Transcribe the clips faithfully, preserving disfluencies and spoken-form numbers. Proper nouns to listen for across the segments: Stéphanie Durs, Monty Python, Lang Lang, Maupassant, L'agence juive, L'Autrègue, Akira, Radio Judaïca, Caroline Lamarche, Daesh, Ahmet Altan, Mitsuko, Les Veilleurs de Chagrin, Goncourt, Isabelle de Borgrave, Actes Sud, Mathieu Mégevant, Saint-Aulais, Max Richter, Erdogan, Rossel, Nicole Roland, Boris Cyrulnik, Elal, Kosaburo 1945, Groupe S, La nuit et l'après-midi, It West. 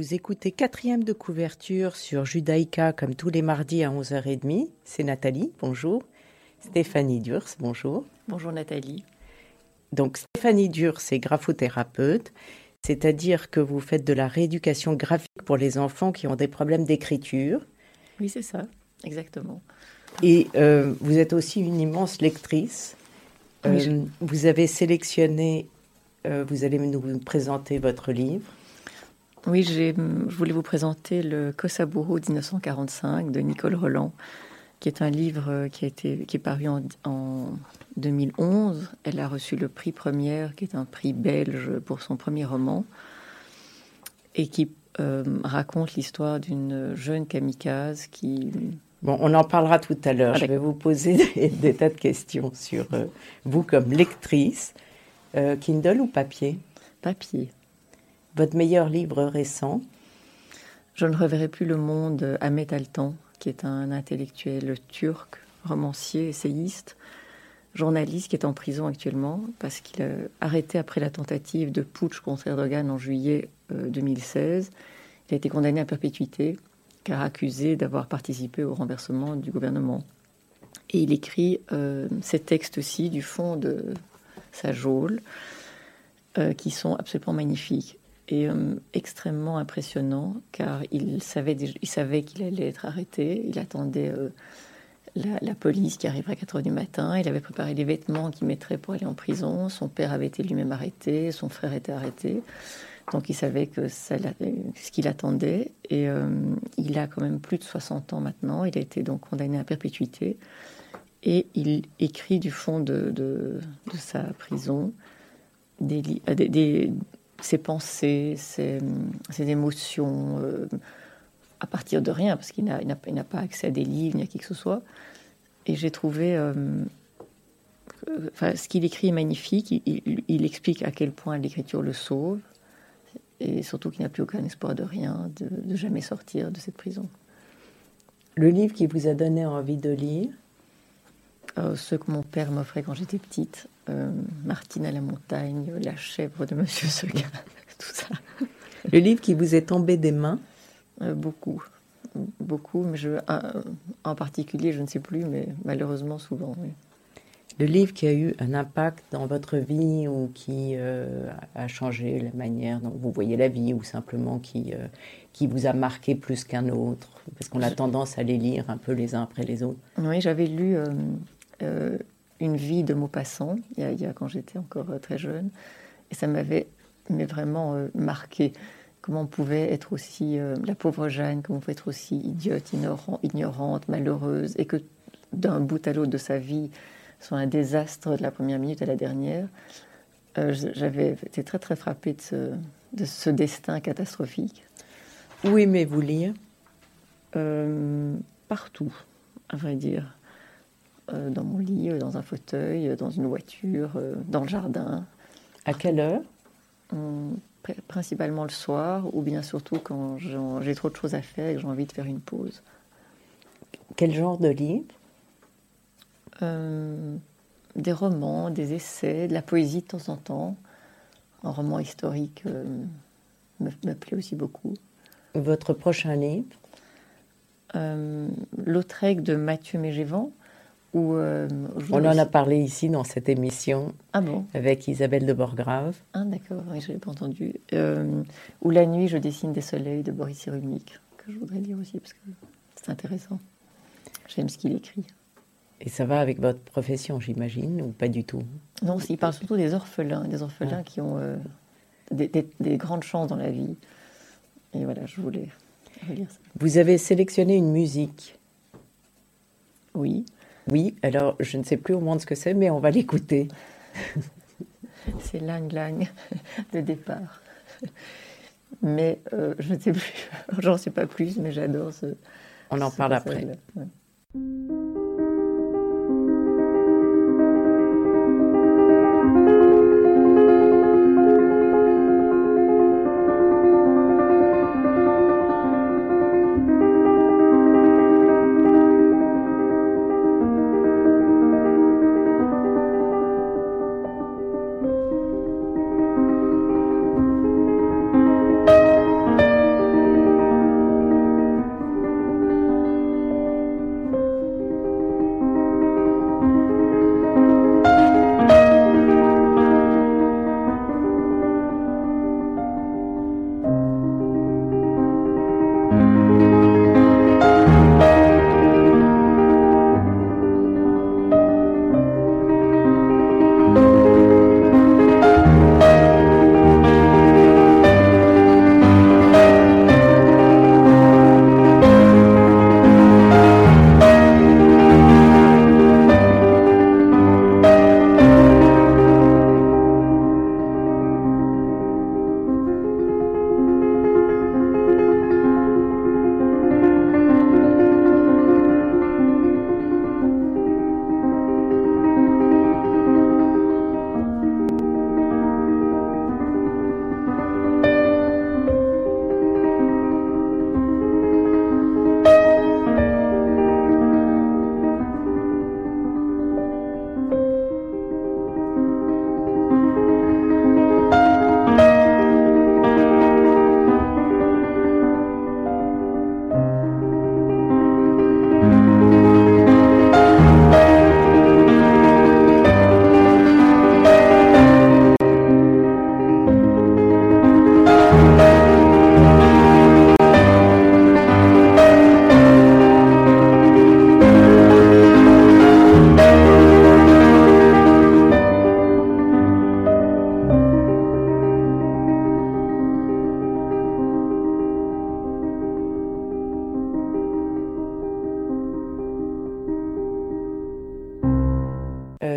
Vous écoutez quatrième de couverture sur Judaïca, comme tous les mardis à onze heures trente. C'est Nathalie, bonjour. Stéphanie Durs, bonjour. Bonjour Nathalie. Donc Stéphanie Durs, c'est graphothérapeute, c'est-à-dire que vous faites de la rééducation graphique pour les enfants qui ont des problèmes d'écriture. Oui, c'est ça, exactement. Et euh, vous êtes aussi une immense lectrice. Euh, oui, je... Vous avez sélectionné, euh, vous allez nous présenter votre livre. Oui, j'ai, je voulais vous présenter le Kosaburo dix-neuf cent quarante-cinq de Nicole Roland, qui est un livre qui, a été, qui est paru en, en deux mille onze. Elle a reçu le prix Première, qui est un prix belge pour son premier roman, et qui euh, raconte l'histoire d'une jeune kamikaze qui... Bon, on en parlera tout à l'heure. Avec... Je vais vous poser des, des tas de questions sur euh, vous comme lectrice. Euh, Kindle ou papier ? Papier. Votre meilleur livre récent ? Je ne reverrai plus le monde, Ahmet Altan, qui est un intellectuel turc, romancier, essayiste, journaliste qui est en prison actuellement parce qu'il a arrêté après la tentative de putsch contre Erdogan en juillet deux mille seize. Il a été condamné à perpétuité car accusé d'avoir participé au renversement du gouvernement. Et il écrit euh, ces textes-ci du fond de sa geôle euh, qui sont absolument magnifiques. Et euh, extrêmement impressionnant, car il savait, il savait qu'il allait être arrêté. Il attendait euh, la, la police qui arriverait à quatre heures du matin. Il avait préparé les vêtements qu'il mettrait pour aller en prison. Son père avait été lui-même arrêté. Son frère était arrêté. Donc il savait que ça, ce qu'il attendait. Et euh, il a quand même plus de soixante ans maintenant. Il a été donc condamné à perpétuité. Et il écrit du fond de, de, de sa prison des... des, des ses pensées, ses, ses émotions, euh, à partir de rien, parce qu'il n'a, il n'a, il n'a pas accès à des livres, ni à qui que ce soit. Et j'ai trouvé... Euh, que, enfin, ce qu'il écrit est magnifique. Il, il, il explique à quel point l'écriture le sauve, et surtout qu'il n'a plus aucun espoir de rien, de, de jamais sortir de cette prison. Le livre qui vous a donné envie de lire ? Euh, ce que mon père m'offrait quand j'étais petite, euh, Martine à la montagne, La chèvre de Monsieur Seguin, tout ça. Le livre qui vous est tombé des mains ? euh, Beaucoup, beaucoup, mais je, un, en particulier, je ne sais plus, mais malheureusement souvent, oui. Le livre qui a eu un impact dans votre vie ou qui euh, a changé la manière dont vous voyez la vie, ou simplement qui, euh, qui vous a marqué plus qu'un autre, parce qu'on a tendance à les lire un peu les uns après les autres. Oui, j'avais lu... Euh, Euh, une vie de Maupassant, il y a, il y a, quand j'étais encore euh, très jeune, et ça m'avait mais vraiment euh, marqué comment on pouvait être aussi euh, la pauvre Jeanne, comment on pouvait être aussi idiote, ignorant, ignorante, malheureuse, et que d'un bout à l'autre de sa vie soit un désastre de la première minute à la dernière. Euh, j'avais été très très frappée de ce, de ce destin catastrophique. Où aimez-vous lire ? euh, Partout, à vrai dire. Dans mon lit, dans un fauteuil, dans une voiture, dans le jardin. À quelle heure ? Principalement le soir, ou bien surtout quand j'ai trop de choses à faire et que j'ai envie de faire une pause. Quel genre de livre ? euh, Des romans, des essais, de la poésie de temps en temps. Un roman historique euh, me, me plaît aussi beaucoup. Votre prochain livre ? euh, L'Autrègue de Mathieu Mégevant. Où, euh, on en a parlé ici dans cette émission ah bon avec Isabelle de Borgrave. Ah d'accord, oui, je n'avais pas entendu. Euh, Ou La nuit, je dessine des soleils de Boris Cyrulnik, que je voudrais lire aussi parce que c'est intéressant. J'aime ce qu'il écrit. Et ça va avec votre profession, j'imagine, ou pas du tout ? Non, il parle surtout des orphelins, des orphelins ah. qui ont euh, des, des, des grandes chances dans la vie. Et voilà, je voulais relire ça. Vous avez sélectionné une musique ? Oui. Oui, alors je ne sais plus au monde ce que c'est, mais on va l'écouter. C'est Lang Lang, le départ. Mais euh, je ne sais plus, j'en sais pas plus, mais j'adore ce... On en ce parle après. Ouais.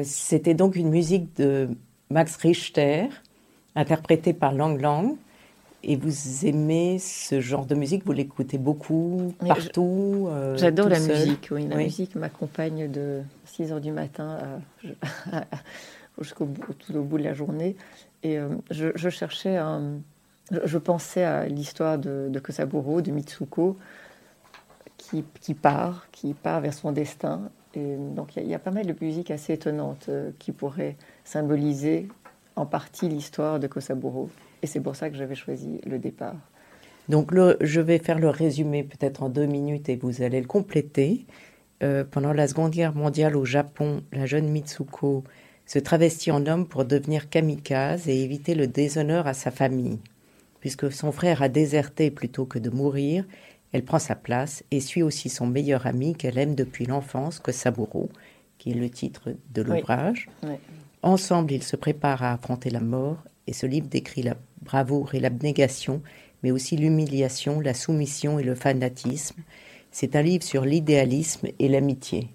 c'était donc une musique de Max Richter, interprétée par Lang Lang. Et vous aimez ce genre de musique? Vous l'écoutez beaucoup, partout? euh, J'adore la seul. musique, oui. La oui. musique m'accompagne de six heures du matin à, à, jusqu'au bout, tout au bout de la journée. Et euh, je, je cherchais, un, je, je pensais à l'histoire de, de Kosaburo, de Mitsuko, qui, qui part, qui part vers son destin. Et donc il y, y a pas mal de musique assez étonnante euh, qui pourrait symboliser en partie l'histoire de Kosaburo. Et c'est pour ça que j'avais choisi le départ. Donc, le, je vais faire le résumé peut-être en deux minutes et vous allez le compléter. Euh, pendant la Seconde Guerre mondiale au Japon, la jeune Mitsuko se travestit en homme pour devenir kamikaze et éviter le déshonneur à sa famille. Puisque son frère a déserté plutôt que de mourir, elle prend sa place et suit aussi son meilleur ami qu'elle aime depuis l'enfance, Kosaburo, qui est le titre de l'ouvrage. Oui. Oui. Ensemble, ils se préparent à affronter la mort. Et ce livre décrit la bravoure et l'abnégation, mais aussi l'humiliation, la soumission et le fanatisme. C'est un livre sur l'idéalisme et l'amitié.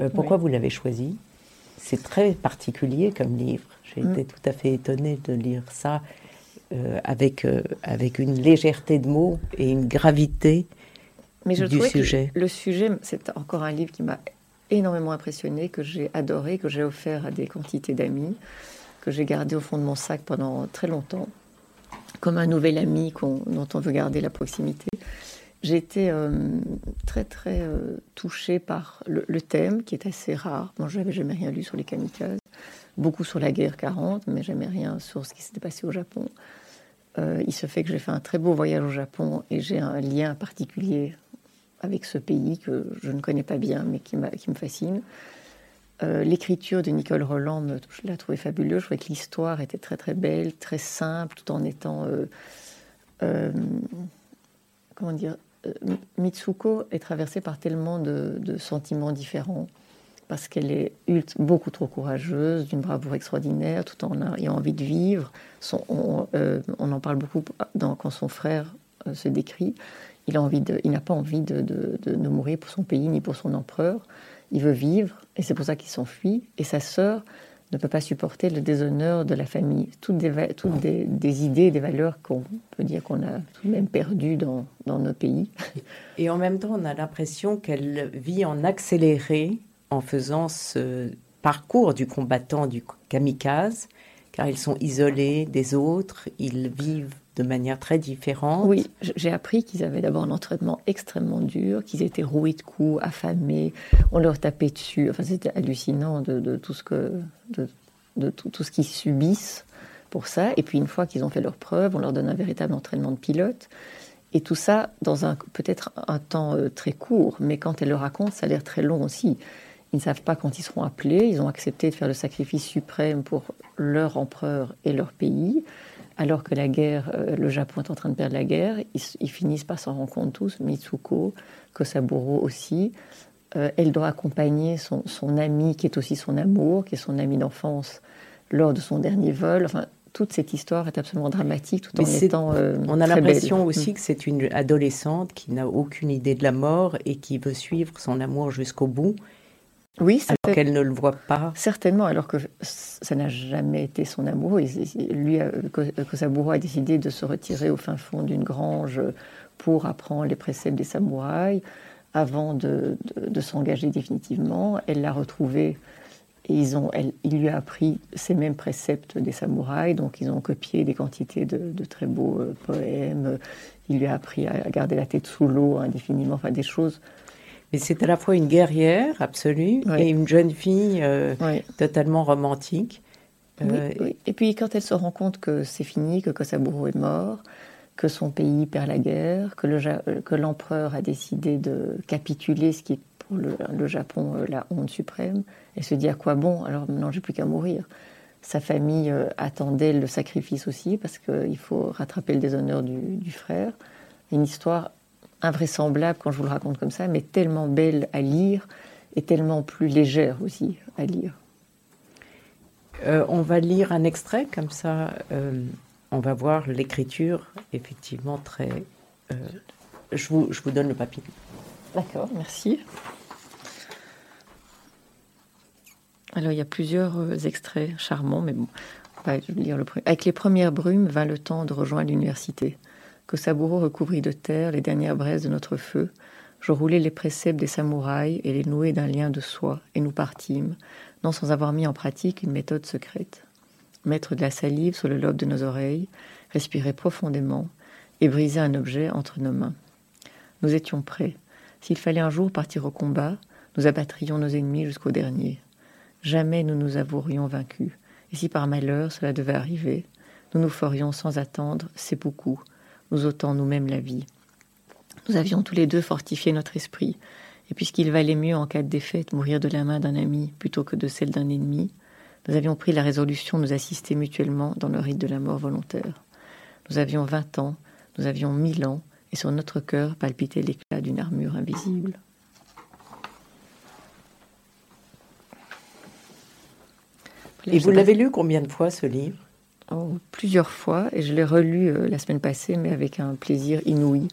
Euh, pourquoi oui. vous l'avez choisi? C'est très particulier comme livre. J'ai mmh. été tout à fait étonnée de lire ça euh, avec, euh, avec une légèreté de mots et une gravité mais je du sujet. Que le sujet, c'est encore un livre qui m'a énormément impressionnée, que j'ai adoré, que j'ai offert à des quantités d'amis, que j'ai gardé au fond de mon sac pendant très longtemps, comme un nouvel ami qu'on, dont on veut garder la proximité. J'ai été euh, très, très euh, touchée par le, le thème, qui est assez rare. Moi, bon, je n'avais jamais rien lu sur les kamikazes, beaucoup sur la guerre quarante, mais jamais rien sur ce qui s'était passé au Japon. Euh, il se fait que j'ai fait un très beau voyage au Japon, et j'ai un lien particulier avec ce pays que je ne connais pas bien, mais qui, m'a, qui me fascine. Euh, l'écriture de Nicole Roland, me, je la trouvais fabuleuse. Je trouvais que l'histoire était très très belle, très simple, tout en étant euh, euh, comment dire, euh, Mitsuko est traversée par tellement de, de sentiments différents parce qu'elle est ult- beaucoup trop courageuse, d'une bravoure extraordinaire, tout en ayant envie de vivre. Son, on, euh, on en parle beaucoup dans, quand son frère euh, se décrit. Il a envie de, il n'a pas envie de, de, de, de mourir pour son pays ni pour son empereur. Il veut vivre, et c'est pour ça qu'il s'enfuit. Et sa sœur ne peut pas supporter le déshonneur de la famille. Toutes des, toutes des, des idées, des valeurs qu'on peut dire qu'on a tout de même perdues dans, dans nos pays. Et en même temps, on a l'impression qu'elle vit en accéléré en faisant ce parcours du combattant, du kamikaze, car ils sont isolés des autres, ils vivent de manière très différente. Oui, j'ai appris qu'ils avaient d'abord un entraînement extrêmement dur, qu'ils étaient roués de coups, affamés, on leur tapait dessus. Enfin, c'était hallucinant de, de tout ce que, de, de tout, tout ce qu'ils subissent pour ça. Et puis une fois qu'ils ont fait leurs preuves, on leur donne un véritable entraînement de pilote. Et tout ça dans un peut-être un temps très court, mais quand elle le raconte, ça a l'air très long aussi. Ils ne savent pas quand ils seront appelés. Ils ont accepté de faire le sacrifice suprême pour leur empereur et leur pays. Alors que la guerre, euh, le Japon est en train de perdre la guerre, ils, ils finissent par s'en rendre compte tous, Mitsuko, Kosaburo aussi. Euh, elle doit accompagner son, son ami, qui est aussi son amour, qui est son ami d'enfance, lors de son dernier vol. Enfin, toute cette histoire est absolument dramatique, tout en étant euh, on a l'impression belle. Aussi que c'est une adolescente qui n'a aucune idée de la mort et qui veut suivre son amour jusqu'au bout. Oui, alors fait... qu'elle ne le voit pas. Certainement, alors que ça n'a jamais été son amoureux. Lui, Kosaburo a décidé de se retirer au fin fond d'une grange pour apprendre les préceptes des samouraïs avant de, de, de s'engager définitivement. Elle l'a retrouvé et ils ont, elle, il lui a appris ces mêmes préceptes des samouraïs. Donc, ils ont copié des quantités de, de très beaux euh, poèmes. Il lui a appris à garder la tête sous l'eau indéfiniment, enfin des choses... Mais c'est à la fois une guerrière absolue oui. et une jeune fille euh, oui. totalement romantique. Oui, euh, oui. Et puis quand elle se rend compte que c'est fini, que Kosaburo est mort, que son pays perd la guerre, que, le, que l'empereur a décidé de capituler, ce qui est pour le, le Japon la honte suprême, elle se dit à quoi bon? Alors maintenant j'ai plus qu'à mourir. Sa famille euh, attendait le sacrifice aussi parce qu'il faut rattraper le déshonneur du, du frère. Une histoire invraisemblable quand je vous le raconte comme ça, mais tellement belle à lire et tellement plus légère aussi à lire. Euh, on va lire un extrait comme ça, euh, on va voir l'écriture effectivement très... Euh, je, vous, je vous donne le papier. D'accord, merci. Alors, il y a plusieurs extraits charmants, mais bon, on va lire le premier. Avec les premières brumes, vint le temps de rejoindre l'université. Kosaburo recouvrit de terre les dernières braises de notre feu. Je roulai les préceptes des samouraïs et les nouai d'un lien de soie, et nous partîmes, non sans avoir mis en pratique une méthode secrète. Mettre de la salive sur le lobe de nos oreilles, respirer profondément et briser un objet entre nos mains. Nous étions prêts. S'il fallait un jour partir au combat, nous abattrions nos ennemis jusqu'au dernier. Jamais nous nous avouerions vaincus, et si par malheur cela devait arriver, nous nous ferions sans attendre, c'est beaucoup, nous ôtant nous-mêmes la vie. Nous avions tous les deux fortifié notre esprit, et puisqu'il valait mieux en cas de défaite mourir de la main d'un ami plutôt que de celle d'un ennemi, nous avions pris la résolution de nous assister mutuellement dans le rite de la mort volontaire. Nous avions vingt ans, nous avions mille ans, et sur notre cœur palpitait l'éclat d'une armure invisible. Et vous l'avez lu combien de fois, ce livre ? Oh, plusieurs fois, et je l'ai relu euh, la semaine passée, mais avec un plaisir inouï,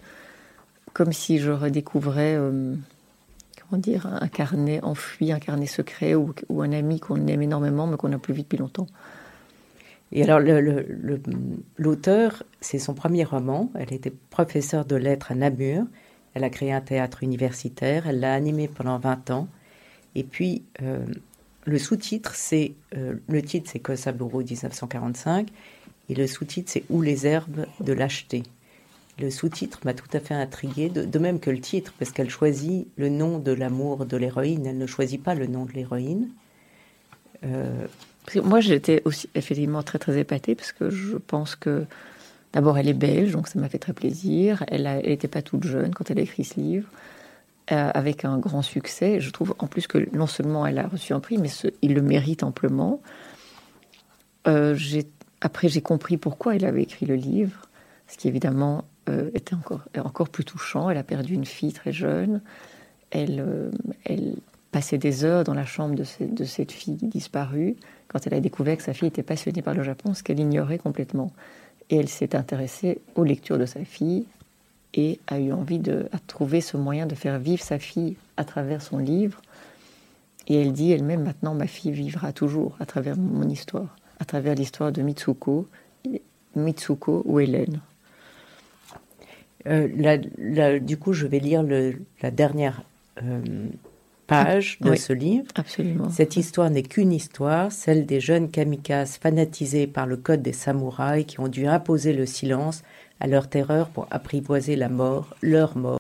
comme si je redécouvrais euh, comment dire, un carnet enfui, un carnet secret, ou, ou un ami qu'on aime énormément, mais qu'on n'a plus vu depuis longtemps. Et alors, le, le, le, l'auteur, c'est son premier roman. Elle était professeure de lettres à Namur. Elle a créé un théâtre universitaire. Elle l'a animé pendant vingt ans. Et puis, euh, le sous-titre, c'est... Euh, le titre, c'est Kosaburo dix-neuf cent quarante-cinq. Et le sous-titre, c'est « Ou les herbes de lâcheté ». Le sous-titre m'a tout à fait intriguée, de, de même que le titre, parce qu'elle choisit le nom de l'amour de l'héroïne. Elle ne choisit pas le nom de l'héroïne. Euh... Moi, j'étais aussi effectivement très, très épatée, parce que je pense que, d'abord, elle est belge, donc ça m'a fait très plaisir. Elle n'était pas toute jeune quand elle a écrit ce livre, euh, avec un grand succès. Je trouve, en plus, que non seulement elle a reçu un prix, mais ce, il le mérite amplement. Euh, j'ai, après, j'ai compris pourquoi elle avait écrit le livre, ce qui, évidemment, euh, était encore, encore plus touchant. Elle a perdu une fille très jeune. Elle... Euh, elle passait des heures dans la chambre de, ce, de cette fille disparue quand elle a découvert que sa fille était passionnée par le Japon, ce qu'elle ignorait complètement. Et elle s'est intéressée aux lectures de sa fille et a eu envie de trouver ce moyen de faire vivre sa fille à travers son livre. Et elle dit elle-même, maintenant, ma fille vivra toujours à travers mon histoire, à travers l'histoire de Mitsuko, Mitsuko ou Hélène. Euh, la, la, du coup, je vais lire le, la dernière... Euh... page de oui, ce livre. Absolument. Cette histoire n'est qu'une histoire, celle des jeunes kamikazes fanatisés par le code des samouraïs qui ont dû imposer le silence à leur terreur pour apprivoiser la mort, leur mort,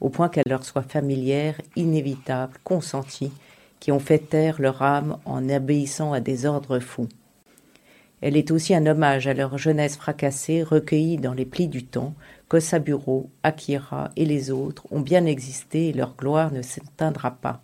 au point qu'elle leur soit familière, inévitable, consentie, qui ont fait taire leur âme en obéissant à des ordres fous. Elle est aussi un hommage à leur jeunesse fracassée, recueillie dans les plis du temps. Kosaburo, Akira et les autres ont bien existé et leur gloire ne s'éteindra pas.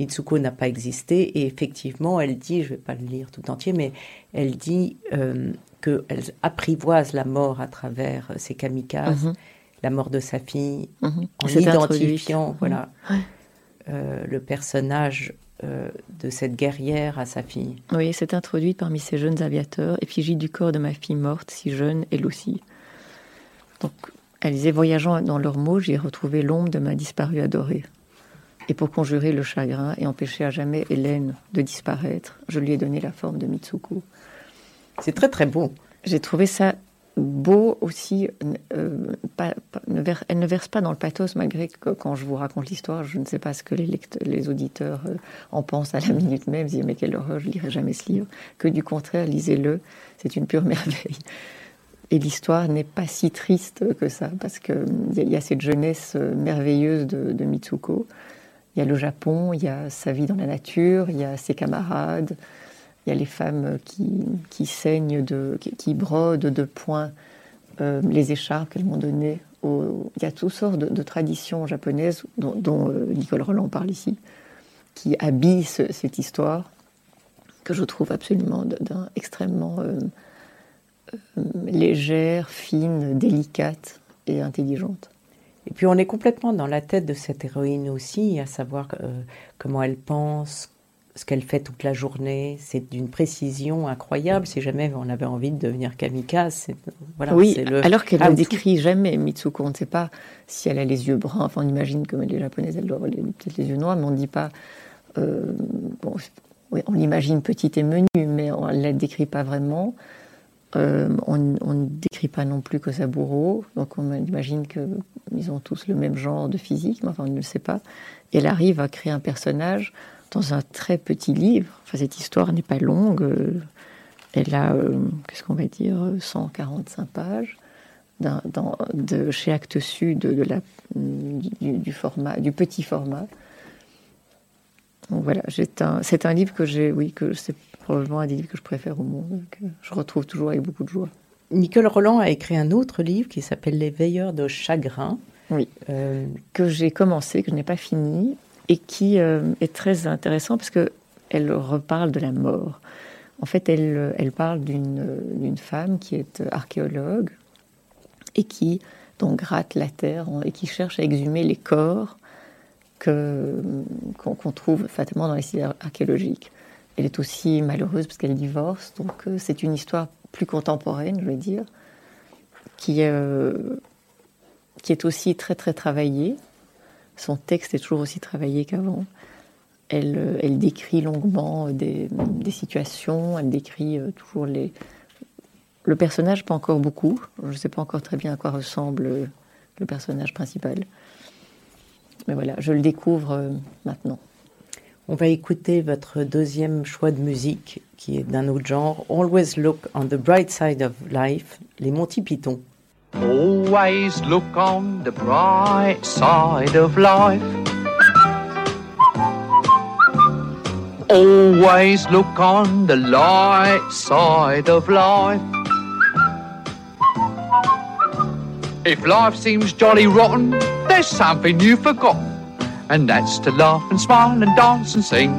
Mitsuko n'a pas existé et effectivement, elle dit, je ne vais pas le lire tout entier, mais elle dit euh, qu'elle apprivoise la mort à travers ses kamikazes, mm-hmm. la mort de sa fille, mm-hmm. en c'est identifiant mm-hmm. voilà, euh, le personnage euh, de cette guerrière à sa fille. Oui, c'est introduite parmi ces jeunes aviateurs, effigie du corps de ma fille morte, si jeune, elle aussi. Donc, elle disait, voyageant dans leurs mots, j'y ai retrouvé l'ombre de ma disparue adorée. Et pour conjurer le chagrin et empêcher à jamais Hélène de disparaître, je lui ai donné la forme de Mitsuko. C'est très très beau. J'ai trouvé ça beau aussi. Euh, pas, pas, ne ver, elle ne verse pas dans le pathos, malgré que quand je vous raconte l'histoire, je ne sais pas ce que les, lecteurs, les auditeurs euh, en pensent à la minute même. Ils disent, mais quelle horreur, je ne lirai jamais ce livre. Que du contraire, lisez-le, c'est une pure merveille. Et l'histoire n'est pas si triste que ça, parce qu'il y a cette jeunesse merveilleuse de, de Mitsuko. Il y a le Japon, il y a sa vie dans la nature, il y a ses camarades, il y a les femmes qui, qui saignent, de, qui, qui brodent de points euh, les écharpes qu'elles m'ont données. Aux... Il y a toutes sortes de, de traditions japonaises, dont, dont euh, Nicole Roland parle ici, qui habillent ce, cette histoire, que je trouve absolument d'un extrêmement... Euh, Euh, légère, fine, délicate et intelligente. Et puis on est complètement dans la tête de cette héroïne aussi, à savoir euh, comment elle pense, ce qu'elle fait toute la journée. C'est d'une précision incroyable. Si jamais on avait envie de devenir kamikaze, c'est, voilà. Oui, c'est le... alors qu'elle ah, ne décrit jamais Mitsuko. On ne sait pas si elle a les yeux bruns. Enfin, on imagine que les Japonaises, elles doivent avoir peut-être les yeux noirs, mais on ne dit pas. Euh, bon, oui, on l'imagine petite et menue, mais on ne la décrit pas vraiment. Euh, on, on ne décrit pas non plus Kosaburo, donc on imagine qu'ils ont tous le même genre de physique, mais enfin on ne le sait pas. Et elle arrive à créer un personnage dans un très petit livre. Enfin, cette histoire n'est pas longue. Elle a, euh, qu'est-ce qu'on va dire, cent quarante-cinq pages. D'un, dans, de, chez Actes Sud, de, de la, du, du, format, du petit format. Donc voilà, c'est un, c'est un livre que j'ai, oui, que c'est probablement un des livres que je préfère au monde, que je retrouve toujours avec beaucoup de joie. Nicole Roland a écrit un autre livre qui s'appelle « Les Veilleurs de Chagrin ». Oui, euh... que j'ai commencé, que je n'ai pas fini, et qui euh, est très intéressant parce qu'elle reparle de la mort. En fait, elle, elle parle d'une, d'une femme qui est archéologue, et qui donc, gratte la terre et qui cherche à exhumer les corps que, qu'on, qu'on trouve fatalement dans les sites archéologiques. Elle est aussi malheureuse parce qu'elle divorce, donc c'est une histoire plus contemporaine, je vais dire, qui, euh, qui est aussi très très travaillée. Son texte est toujours aussi travaillé qu'avant. Elle, elle décrit longuement des, des situations, elle décrit toujours les... Le personnage, pas encore beaucoup. Je ne sais pas encore très bien à quoi ressemble le personnage principal. Mais voilà, je le découvre maintenant. On va écouter votre deuxième choix de musique, qui est d'un autre genre. Always look on the bright side of life, les Monty Python. Always look on the bright side of life. Always look on the light side of life. If life seems jolly rotten, there's something you've forgotten, and that's to laugh and smile and dance and sing.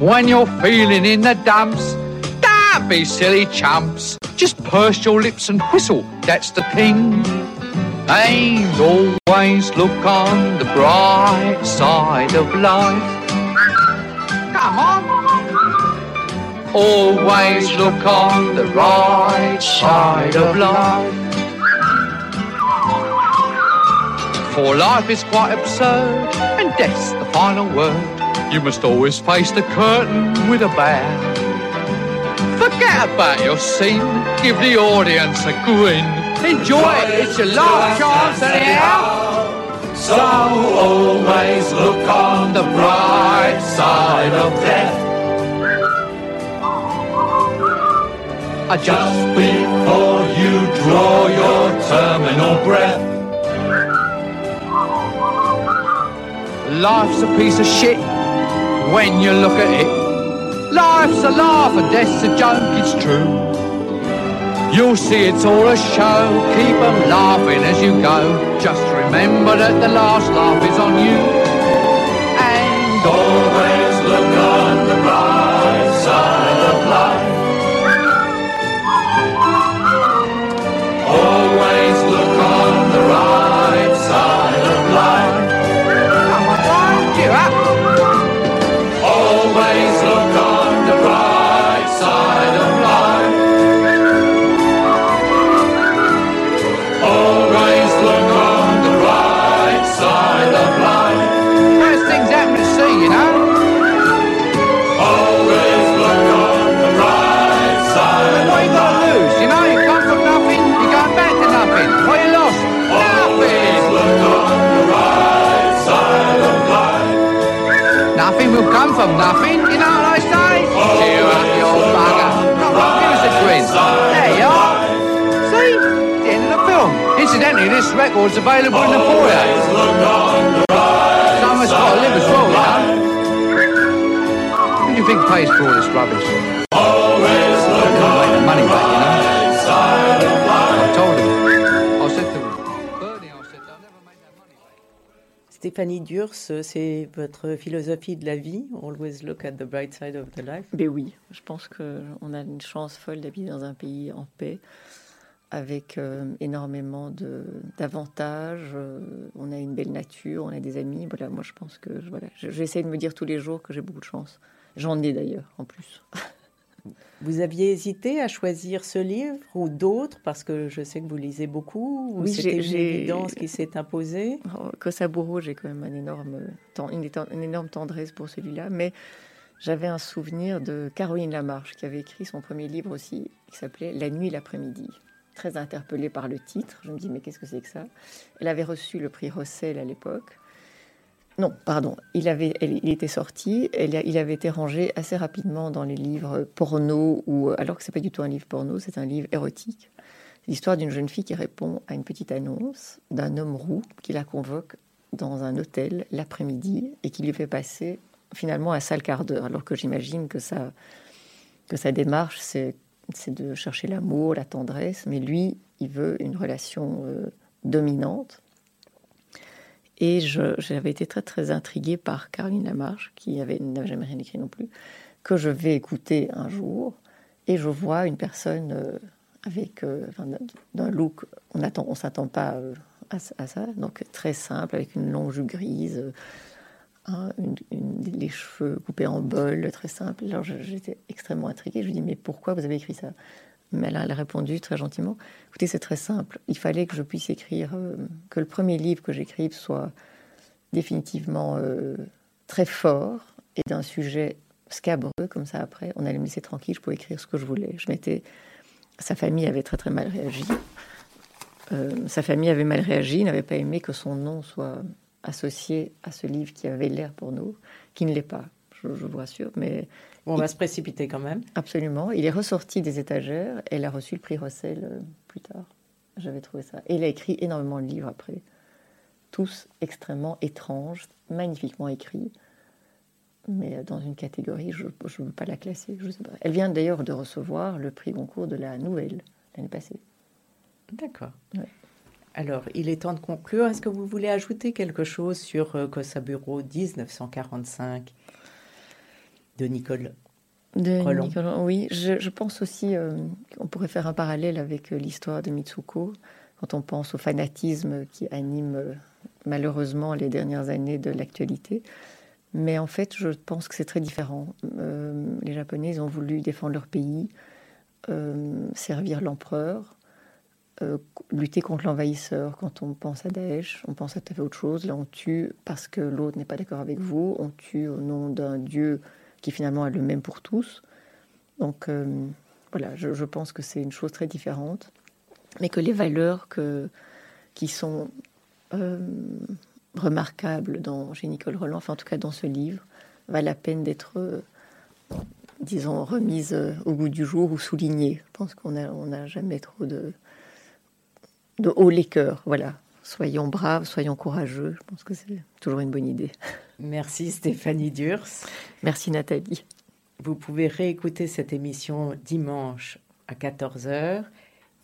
When you're feeling in the dumps, don't be silly chumps. Just purse your lips and whistle, that's the thing. And always look on the bright side of life. Come on! Always look on the right side of life. For life is quite absurd, and death's the final word. You must always face the curtain with a bow. Forget about your scene, give the audience a grin. Enjoy it, it's your last chance anyhow. So always look on the bright side of death. Just before you draw your terminal breath. Life's a piece of shit when you look at it. Life's a laugh and death's a joke, it's true. You'll see it's all a show, keep them laughing as you go. Just remember that the last laugh is on you. And always look on the bright side of life. Always look on the right side of life. From nothing, you know what I say? Cheer up, you old bugger. Come on, give us a grin. There you are. See? The end of the film. Incidentally, this record's available in the foyer. Someone's got to live as well, you know. Who do you think pays for all this rubbish? Always look on the right money back, you know. Side of life. I told him. I said to him, Bernie, I said, I'll never make that money back. Stéphanie Durs, c'est votre philosophie de la vie. Always look at the bright side of the life. Ben oui, je pense qu'on a une chance folle d'habiter dans un pays en paix, avec euh, énormément de, d'avantages. Euh, on a une belle nature, on a des amis. Voilà, moi je pense que voilà, j'essaie de me dire tous les jours que j'ai beaucoup de chance. J'en ai d'ailleurs, en plus. Vous aviez hésité à choisir ce livre ou d'autres, parce que je sais que vous lisez beaucoup, ou oui, c'était j'ai, une j'ai... évidence qui s'est imposée. Kosaburo, j'ai quand même un énorme, une énorme tendresse pour celui-là, mais j'avais un souvenir de Caroline Lamarche, qui avait écrit son premier livre aussi, qui s'appelait « La nuit et l'après-midi ». Très interpellée par le titre, je me dis « mais qu'est-ce que c'est que ça ?» Elle avait reçu le prix Rossel à l'époque. Non, pardon, il, avait, il était sorti, il avait été rangé assez rapidement dans les livres porno, ou, alors que ce n'est pas du tout un livre porno, c'est un livre érotique. C'est l'histoire d'une jeune fille qui répond à une petite annonce d'un homme roux qui la convoque dans un hôtel l'après-midi et qui lui fait passer finalement un sale quart d'heure, alors que j'imagine que sa, que sa démarche, c'est, c'est de chercher l'amour, la tendresse, mais lui, il veut une relation euh, dominante. Et je, j'avais été très, très intriguée par Caroline Lamarche, qui avait, n'avait jamais rien écrit non plus, que je vais écouter un jour, et je vois une personne euh, avec euh, enfin, d'un look, on attend, on s'attend pas euh, à, à ça, donc très simple, avec une longue jupe grise, euh, Hein, une, une, les cheveux coupés en bol, très simple. Alors je, j'étais extrêmement intriguée. Je lui dis mais pourquoi vous avez écrit ça? Mais elle, elle a répondu très gentiment. Écoutez, c'est très simple. Il fallait que je puisse écrire, euh, que le premier livre que j'écrive soit définitivement euh, très fort et d'un sujet scabreux comme ça. Après, on allait me laisser tranquille. Je pouvais écrire ce que je voulais. Je m'étais. Sa famille avait très très mal réagi. Euh, sa famille avait mal réagi. N'avait pas aimé que son nom soit associé à ce livre qui avait l'air pour nous, qui ne l'est pas, je, je vous rassure. Mais bon, on il... va se précipiter quand même. Absolument. Il est ressorti des étagères. Elle a reçu le prix Rossel euh, plus tard. J'avais trouvé ça. Et elle a écrit énormément de livres après. Tous extrêmement étranges, magnifiquement écrits, mais dans une catégorie, je ne veux pas la classer. Je sais pas. Elle vient d'ailleurs de recevoir le prix Goncourt de la nouvelle l'année passée. D'accord. Ouais. Alors, il est temps de conclure. Est-ce que vous voulez ajouter quelque chose sur euh, Kosaburo dix-neuf cent quarante-cinq de Nicole de Roland? Nicole, oui, je, je pense aussi euh, qu'on pourrait faire un parallèle avec euh, l'histoire de Mitsuko, quand on pense au fanatisme qui anime euh, malheureusement les dernières années de l'actualité. Mais en fait, je pense que c'est très différent. Euh, les Japonais, ils ont voulu défendre leur pays, euh, servir l'empereur, Euh, lutter contre l'envahisseur. Quand on pense à Daesh, on pense à tout à fait autre chose. Là, on tue parce que l'autre n'est pas d'accord avec vous. On tue au nom d'un Dieu qui, finalement, est le même pour tous. Donc, euh, voilà, je, je pense que c'est une chose très différente. Mais que les valeurs que, qui sont euh, remarquables dans, chez Nicole Roland, enfin, en tout cas, dans ce livre, valent la peine d'être... Euh, disons, remises au goût du jour ou soulignées. Je pense qu'on a, on a jamais trop de... de haut les cœurs, voilà. Soyons braves, soyons courageux. Je pense que c'est toujours une bonne idée. Merci Stéphanie Durs. Merci Nathalie. Vous pouvez réécouter cette émission dimanche à quatorze heures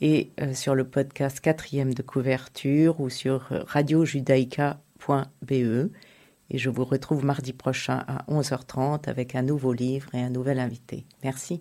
et euh, sur le podcast quatrième de couverture ou sur radio judaïca point b e. Et je vous retrouve mardi prochain à onze heures trente avec un nouveau livre et un nouvel invité. Merci.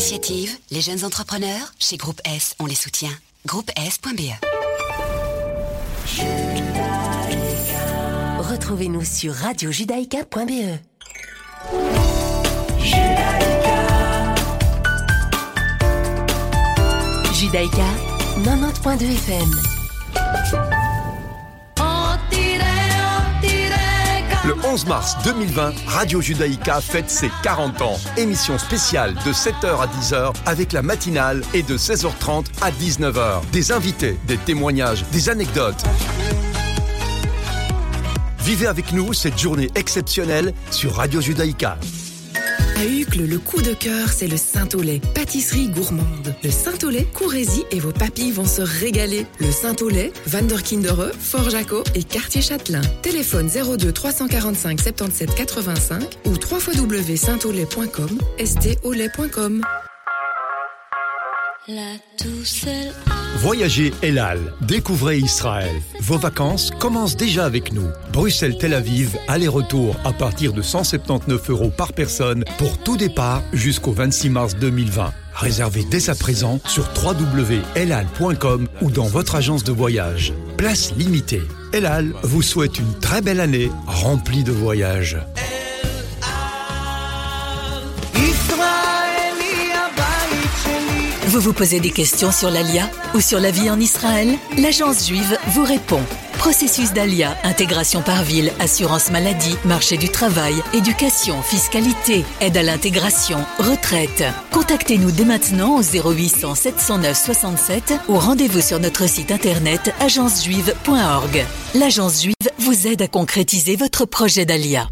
initiatives, les jeunes entrepreneurs, chez Groupe S, on les soutient. groupe S point b e. Retrouvez-nous sur radio judaïca point b e. Judaïca, Judaïca quatre-vingt-dix virgule deux F M. Le onze mars deux mille vingt, Radio Judaïca fête ses quarante ans. Émission spéciale de sept heures à dix heures avec la matinale et de seize heures trente à dix-neuf heures. Des invités, des témoignages, des anecdotes. Vivez avec nous cette journée exceptionnelle sur Radio Judaïca. À Uccle, le coup de cœur, c'est le Saint-Aulais, pâtisserie gourmande. Le Saint-Aulais, courez-y et vos papilles vont se régaler. Le Saint-Aulais, Van der Kindere, Fort Jaco et Quartier Châtelain. Téléphone zéro deux trois cent quarante-cinq soixante-dix-sept quatre-vingt-cinq ou w w w point saint aulais point com, s t aulais point com. La Toussaint. Voyager Elal, découvrez Israël. Vos vacances commencent déjà avec nous. Bruxelles-Tel Aviv, aller-retour à partir de cent soixante-dix-neuf euros par personne pour tout départ jusqu'au vingt-six mars deux mille vingt. Réservez dès à présent sur w w w point elal point com ou dans votre agence de voyage. Place limitée. Elal vous souhaite une très belle année remplie de voyages. Vous vous posez des questions sur l'Alia ou sur la vie en Israël ? L'Agence juive vous répond. Processus d'Alia, intégration par ville, assurance maladie, marché du travail, éducation, fiscalité, aide à l'intégration, retraite. Contactez-nous dès maintenant au zéro huit cents sept cent neuf soixante-sept ou rendez-vous sur notre site internet agence juive point org. L'Agence juive vous aide à concrétiser votre projet d'Alia.